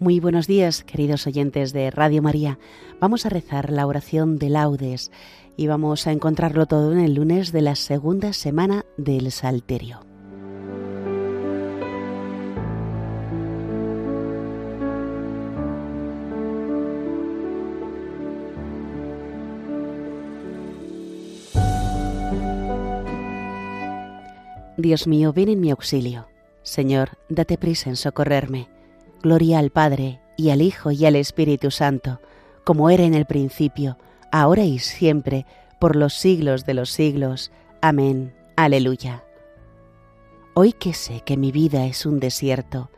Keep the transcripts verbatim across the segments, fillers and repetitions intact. Muy buenos días, queridos oyentes de Radio María. Vamos a rezar la oración de Laudes y vamos a encontrarlo todo en el lunes de la segunda semana del Salterio. Dios mío, ven en mi auxilio. Señor, date prisa en socorrerme. Gloria al Padre, y al Hijo, y al Espíritu Santo, como era en el principio, ahora y siempre, por los siglos de los siglos. Amén. Aleluya. Hoy que sé que mi vida es un desierto,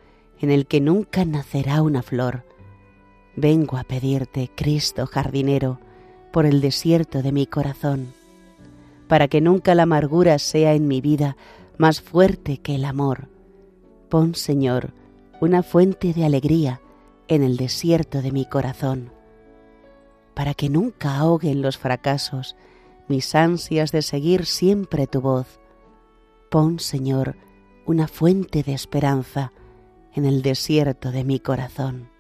en el que nunca nacerá una flor, vengo a pedirte, Cristo jardinero, por el desierto de mi corazón, para que nunca la amargura sea en mi vida más fuerte que el amor. Pon, Señor, una fuente de alegría en el desierto de mi corazón, para que nunca ahoguen los fracasos mis ansias de seguir siempre tu voz. Pon, Señor, una fuente de esperanza en el desierto de mi corazón,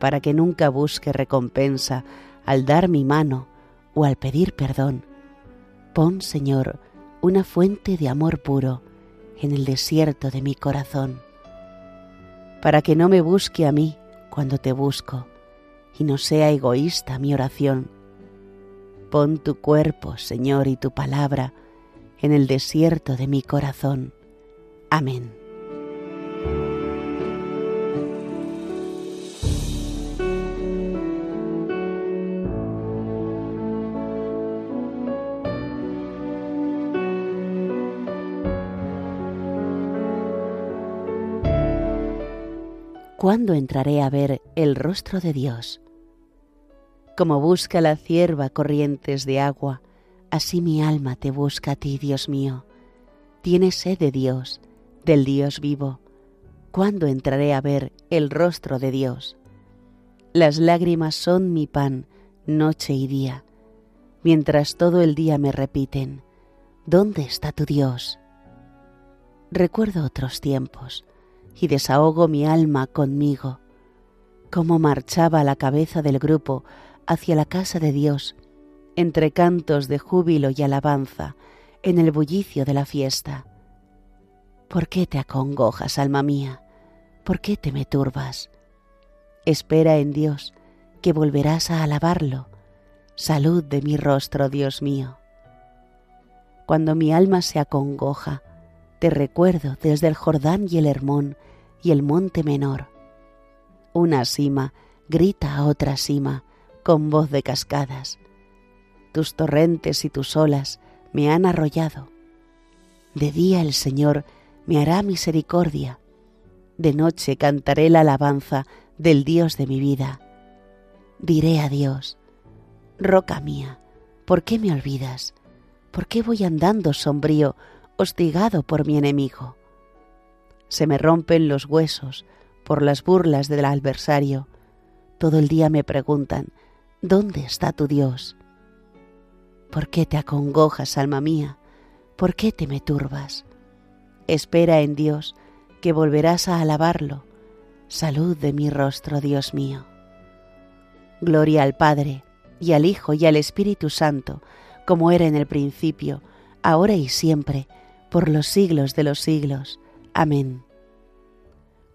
para que nunca busque recompensa al dar mi mano o al pedir perdón. Pon, Señor, una fuente de amor puro en el desierto de mi corazón, para que no me busque a mí cuando te busco, y no sea egoísta mi oración. Pon tu cuerpo, Señor, y tu palabra en el desierto de mi corazón. Amén. ¿Cuándo entraré a ver el rostro de Dios? Como busca la cierva corrientes de agua, así mi alma te busca a ti, Dios mío. Tiene sed de Dios, del Dios vivo. ¿Cuándo entraré a ver el rostro de Dios? Las lágrimas son mi pan, noche y día, mientras todo el día me repiten, ¿dónde está tu Dios? Recuerdo otros tiempos y desahogo mi alma conmigo, cómo marchaba la cabeza del grupo hacia la casa de Dios, entre cantos de júbilo y alabanza, en el bullicio de la fiesta. ¿Por qué te acongojas, alma mía? ¿Por qué te me turbas? Espera en Dios, que volverás a alabarlo. Salud de mi rostro, Dios mío. Cuando mi alma se acongoja, te recuerdo desde el Jordán y el Hermón y el Monte Menor. Una cima grita a otra cima con voz de cascadas. Tus torrentes y tus olas me han arrollado. De día el Señor me hará misericordia. De noche cantaré la alabanza del Dios de mi vida. Diré a Dios: Roca mía, ¿por qué me olvidas? ¿Por qué voy andando sombrío, hostigado por mi enemigo? Se me rompen los huesos por las burlas del adversario. Todo el día me preguntan, ¿dónde está tu Dios? ¿Por qué te acongojas, alma mía? ¿Por qué te me turbas? Espera en Dios, que volverás a alabarlo. Salud de mi rostro, Dios mío. Gloria al Padre, y al Hijo, y al Espíritu Santo, como era en el principio, ahora y siempre, por los siglos de los siglos. Amén.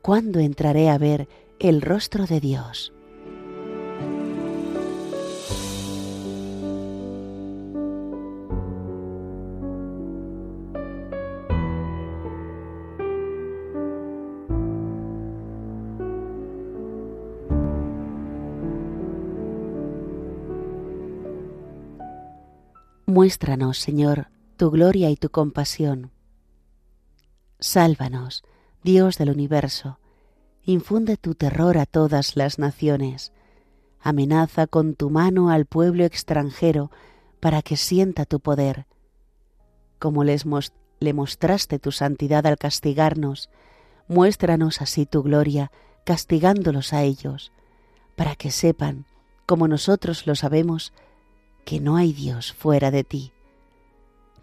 ¿Cuándo entraré a ver el rostro de Dios? Muéstranos, Señor, tu gloria y tu compasión. Sálvanos, Dios del universo. Infunde tu terror a todas las naciones. Amenaza con tu mano al pueblo extranjero para que sienta tu poder. Como les most- le mostraste tu santidad al castigarnos, muéstranos así tu gloria castigándolos a ellos, para que sepan, como nosotros lo sabemos, que no hay Dios fuera de ti.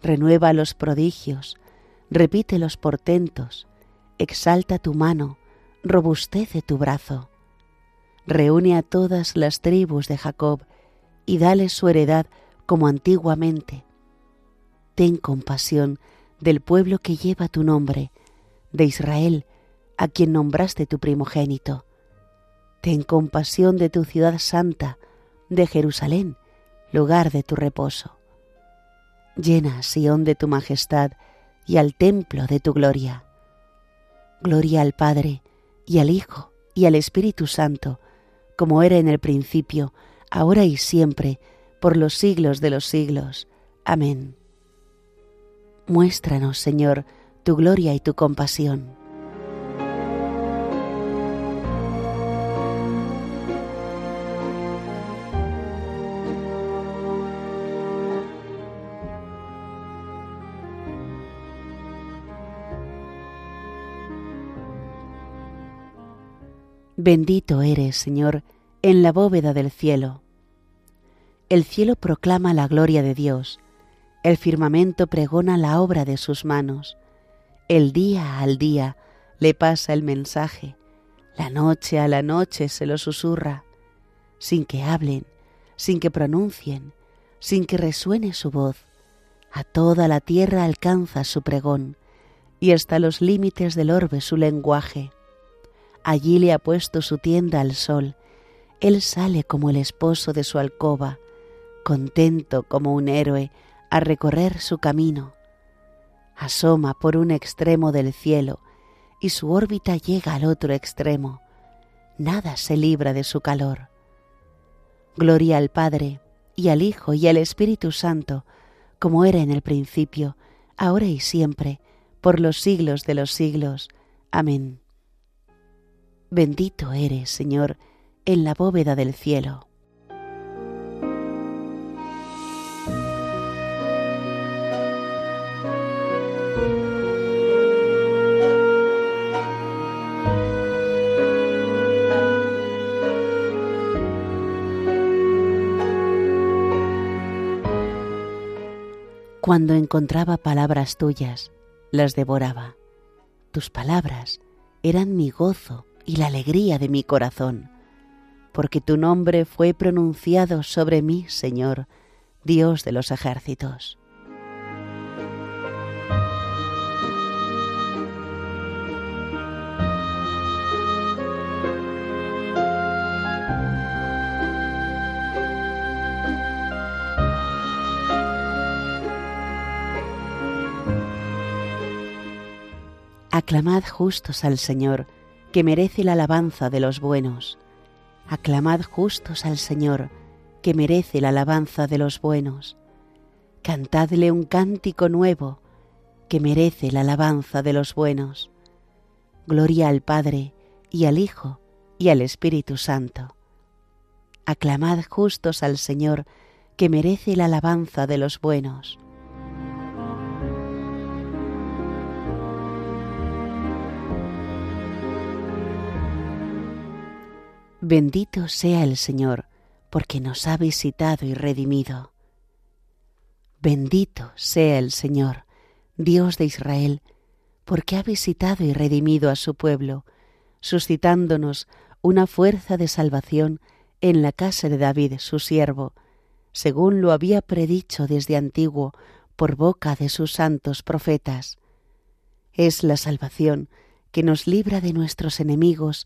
Renueva los prodigios, repite los portentos, exalta tu mano, robustece tu brazo. reúne a todas las tribus de Jacob y dale su heredad como antiguamente. Ten compasión del pueblo que lleva tu nombre, de Israel, a quien nombraste tu primogénito. Ten compasión de tu ciudad santa, de Jerusalén, lugar de tu reposo. Llena a Sión de tu majestad y al templo de tu gloria. Gloria al Padre, y al Hijo, y al Espíritu Santo, como era en el principio, ahora y siempre, por los siglos de los siglos. Amén. Muéstranos, Señor, tu gloria y tu compasión. Bendito eres, Señor, en la bóveda del cielo. El cielo proclama la gloria de Dios, el firmamento pregona la obra de sus manos, el día al día le pasa el mensaje, la noche a la noche se lo susurra, sin que hablen, sin que pronuncien, sin que resuene su voz, a toda la tierra alcanza su pregón, y hasta los límites del orbe su lenguaje. Allí le ha puesto su tienda al sol, él sale como el esposo de su alcoba, contento como un héroe a recorrer su camino. Asoma por un extremo del cielo y su órbita llega al otro extremo, nada se libra de su calor. Gloria al Padre, y al Hijo, y al Espíritu Santo, como era en el principio, ahora y siempre, por los siglos de los siglos. Amén. Bendito eres, Señor, en la bóveda del cielo. Cuando encontraba palabras tuyas, las devoraba. Tus palabras eran mi gozo y la alegría de mi corazón, porque tu nombre fue pronunciado sobre mí, Señor, Dios de los ejércitos. Aclamad justos al Señor, que merece la alabanza de los buenos. Aclamad justos al Señor, que merece la alabanza de los buenos. Cantadle un cántico nuevo, que merece la alabanza de los buenos. Gloria al Padre, y al Hijo, y al Espíritu Santo. Aclamad justos al Señor, que merece la alabanza de los buenos. Bendito sea el Señor, porque nos ha visitado y redimido. Bendito sea el Señor, Dios de Israel, porque ha visitado y redimido a su pueblo, suscitándonos una fuerza de salvación en la casa de David, su siervo, según lo había predicho desde antiguo por boca de sus santos profetas. Es la salvación que nos libra de nuestros enemigos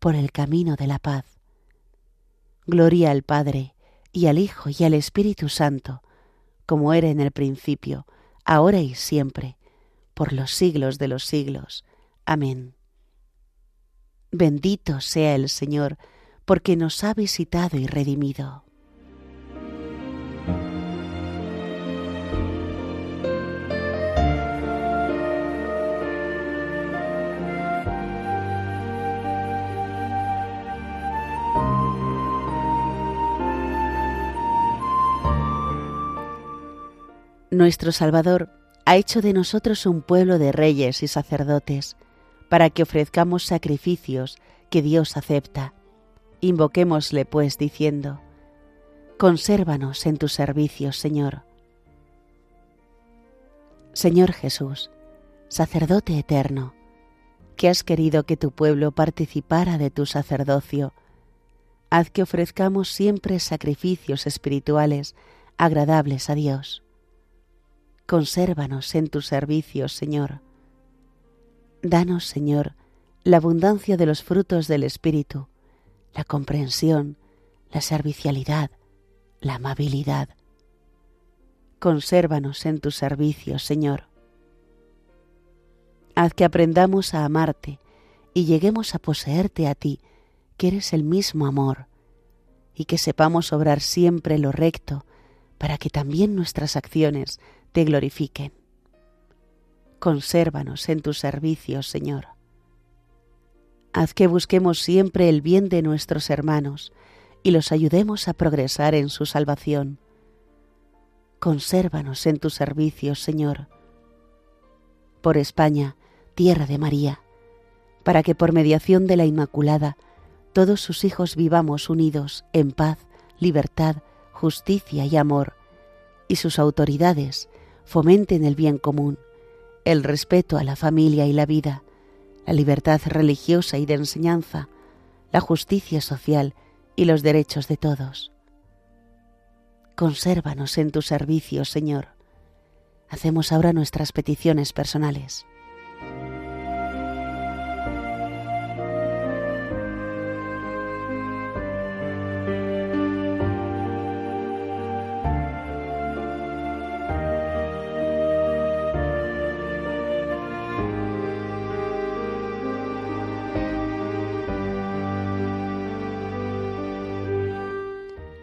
por el camino de la paz. Gloria al Padre, y al Hijo, y al Espíritu Santo, como era en el principio, ahora y siempre, por los siglos de los siglos. Amén. Bendito sea el Señor, porque nos ha visitado y redimido. Nuestro Salvador ha hecho de nosotros un pueblo de reyes y sacerdotes, para que ofrezcamos sacrificios que Dios acepta. Invoquémosle, pues, diciendo: consérvanos en tu servicio, Señor. Señor Jesús, sacerdote eterno, que has querido que tu pueblo participara de tu sacerdocio, haz que ofrezcamos siempre sacrificios espirituales agradables a Dios. Consérvanos en tu servicio, Señor. Danos, Señor, la abundancia de los frutos del Espíritu, la comprensión, la servicialidad, la amabilidad. Consérvanos en tu servicio, Señor. Haz que aprendamos a amarte y lleguemos a poseerte a ti, que eres el mismo amor, y que sepamos obrar siempre lo recto, para que también nuestras acciones te glorifiquen. Consérvanos en tu servicio, Señor. Haz que busquemos siempre el bien de nuestros hermanos y los ayudemos a progresar en su salvación. Consérvanos en tu servicio, Señor. Por España, tierra de María, para que por mediación de la Inmaculada todos sus hijos vivamos unidos en paz, libertad, justicia y amor, y sus autoridades fomenten el bien común, el respeto a la familia y la vida, la libertad religiosa y de enseñanza, la justicia social y los derechos de todos. Consérvanos en tu servicio, Señor. Hacemos ahora nuestras peticiones personales.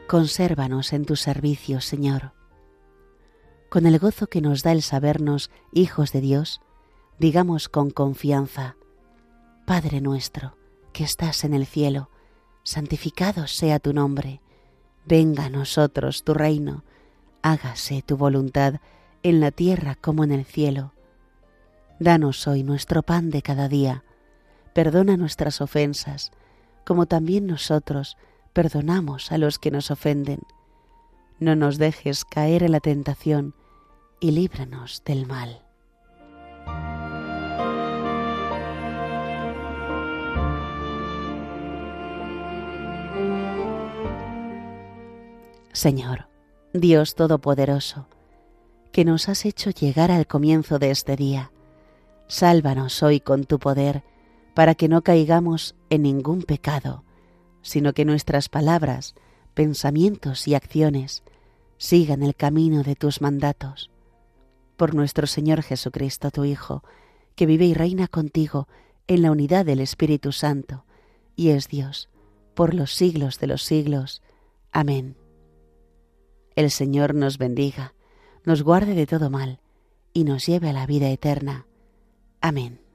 Consérvanos en tu servicio, Señor. Con el gozo que nos da el sabernos hijos de Dios, digamos con confianza: Padre nuestro, que estás en el cielo, santificado sea tu nombre. Venga a nosotros tu reino. Hágase tu voluntad en la tierra como en el cielo. Danos hoy nuestro pan de cada día. Perdona nuestras ofensas, como también nosotros perdonamos a los que nos ofenden. No nos dejes caer en la tentación y líbranos del mal. Señor, Dios Todopoderoso, que nos has hecho llegar al comienzo de este día, sálvanos hoy con tu poder para que no caigamos en ningún pecado, sino que nuestras palabras, pensamientos y acciones sigan el camino de tus mandatos. Por nuestro Señor Jesucristo, tu Hijo, que vive y reina contigo en la unidad del Espíritu Santo, y es Dios, por los siglos de los siglos. Amén. El Señor nos bendiga, nos guarde de todo mal, y nos lleve a la vida eterna. Amén.